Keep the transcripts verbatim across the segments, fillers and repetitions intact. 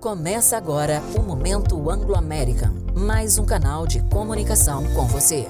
Começa agora o Momento Anglo American, mais um canal de comunicação com você.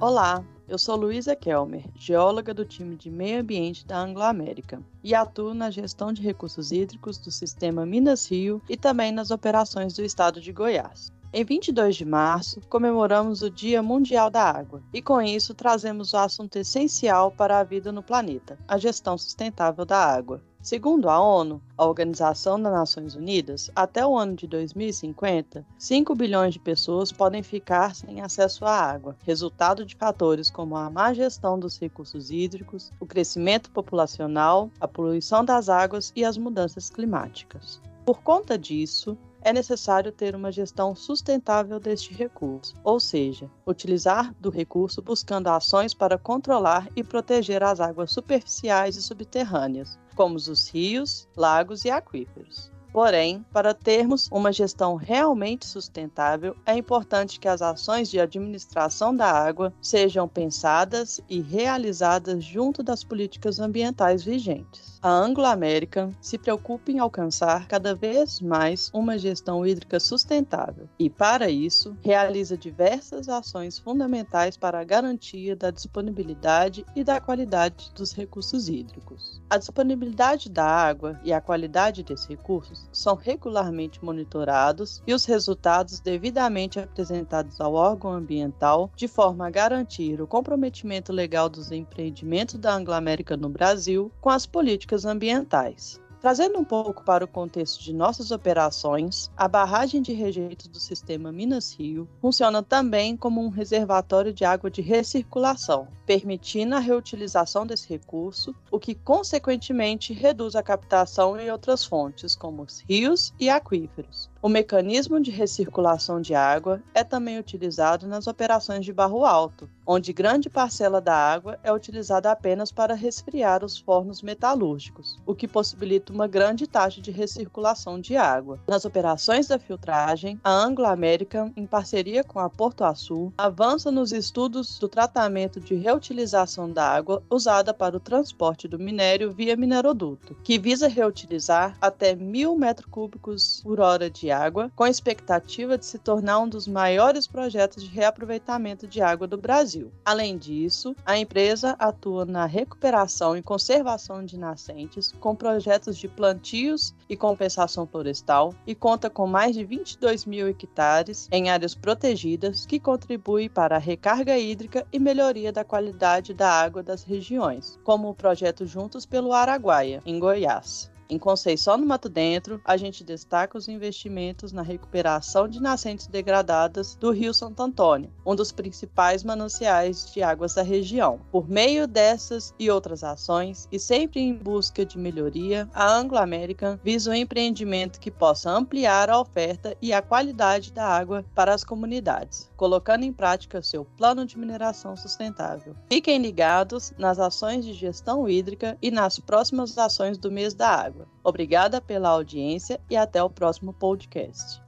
Olá, eu sou Luísa Kelmer, geóloga do time de meio ambiente da Anglo American e atuo na gestão de recursos hídricos do sistema Minas-Rio e também nas operações do estado de Goiás. Em vinte e dois de março, comemoramos o Dia Mundial da Água e, com isso, trazemos o assunto essencial para a vida no planeta, a gestão sustentável da água. Segundo a ONU, a Organização das Nações Unidas, até o ano de dois mil e cinquenta, cinco bilhões de pessoas podem ficar sem acesso à água, resultado de fatores como a má gestão dos recursos hídricos, o crescimento populacional, a poluição das águas e as mudanças climáticas. Por conta disso, é necessário ter uma gestão sustentável deste recurso, ou seja, utilizar do recurso buscando ações para controlar e proteger as águas superficiais e subterrâneas, como os rios, lagos e aquíferos. Porém, para termos uma gestão realmente sustentável, é importante que as ações de administração da água sejam pensadas e realizadas junto das políticas ambientais vigentes. A Anglo American se preocupa em alcançar cada vez mais uma gestão hídrica sustentável e, para isso, realiza diversas ações fundamentais para a garantia da disponibilidade e da qualidade dos recursos hídricos. A disponibilidade da água e a qualidade desses recursos são regularmente monitorados e os resultados devidamente apresentados ao órgão ambiental, de forma a garantir o comprometimento legal dos empreendimentos da Anglo American no Brasil com as políticas ambientais. Trazendo um pouco para o contexto de nossas operações, a barragem de rejeitos do sistema Minas-Rio funciona também como um reservatório de água de recirculação, permitindo a reutilização desse recurso, o que consequentemente reduz a captação em outras fontes, como os rios e aquíferos. O mecanismo de recirculação de água é também utilizado nas operações de Barro Alto, onde grande parcela da água é utilizada apenas para resfriar os fornos metalúrgicos, o que possibilita uma grande taxa de recirculação de água. Nas operações da filtragem, a Anglo American, em parceria com a Porto Açu, avança nos estudos do tratamento de reutilização da água usada para o transporte do minério via mineroduto, que visa reutilizar até mil metros cúbicos por hora de água. água, com a expectativa de se tornar um dos maiores projetos de reaproveitamento de água do Brasil. Além disso, a empresa atua na recuperação e conservação de nascentes, com projetos de plantios e compensação florestal, e conta com mais de vinte e dois mil hectares em áreas protegidas, que contribuem para a recarga hídrica e melhoria da qualidade da água das regiões, como o projeto Juntos pelo Araguaia, em Goiás. Em Conceição no Mato Dentro, a gente destaca os investimentos na recuperação de nascentes degradadas do Rio Santo Antônio, um dos principais mananciais de águas da região. Por meio dessas e outras ações, e sempre em busca de melhoria, a Anglo American visa um empreendimento que possa ampliar a oferta e a qualidade da água para as comunidades, colocando em prática seu plano de mineração sustentável. Fiquem ligados nas ações de gestão hídrica e nas próximas ações do mês da água. Obrigada pela audiência e até o próximo podcast.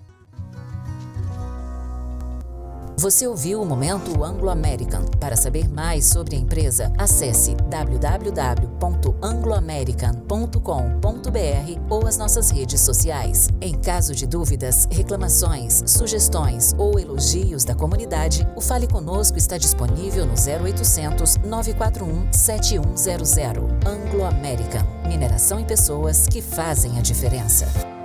Você ouviu o Momento Anglo American. Para saber mais sobre a empresa, acesse w w w ponto anglo american ponto com ponto b r ou as nossas redes sociais. Em caso de dúvidas, reclamações, sugestões ou elogios da comunidade, o Fale Conosco está disponível no zero oito zero zero, nove quatro um, sete um zero zero. Anglo American, mineração e pessoas que fazem a diferença.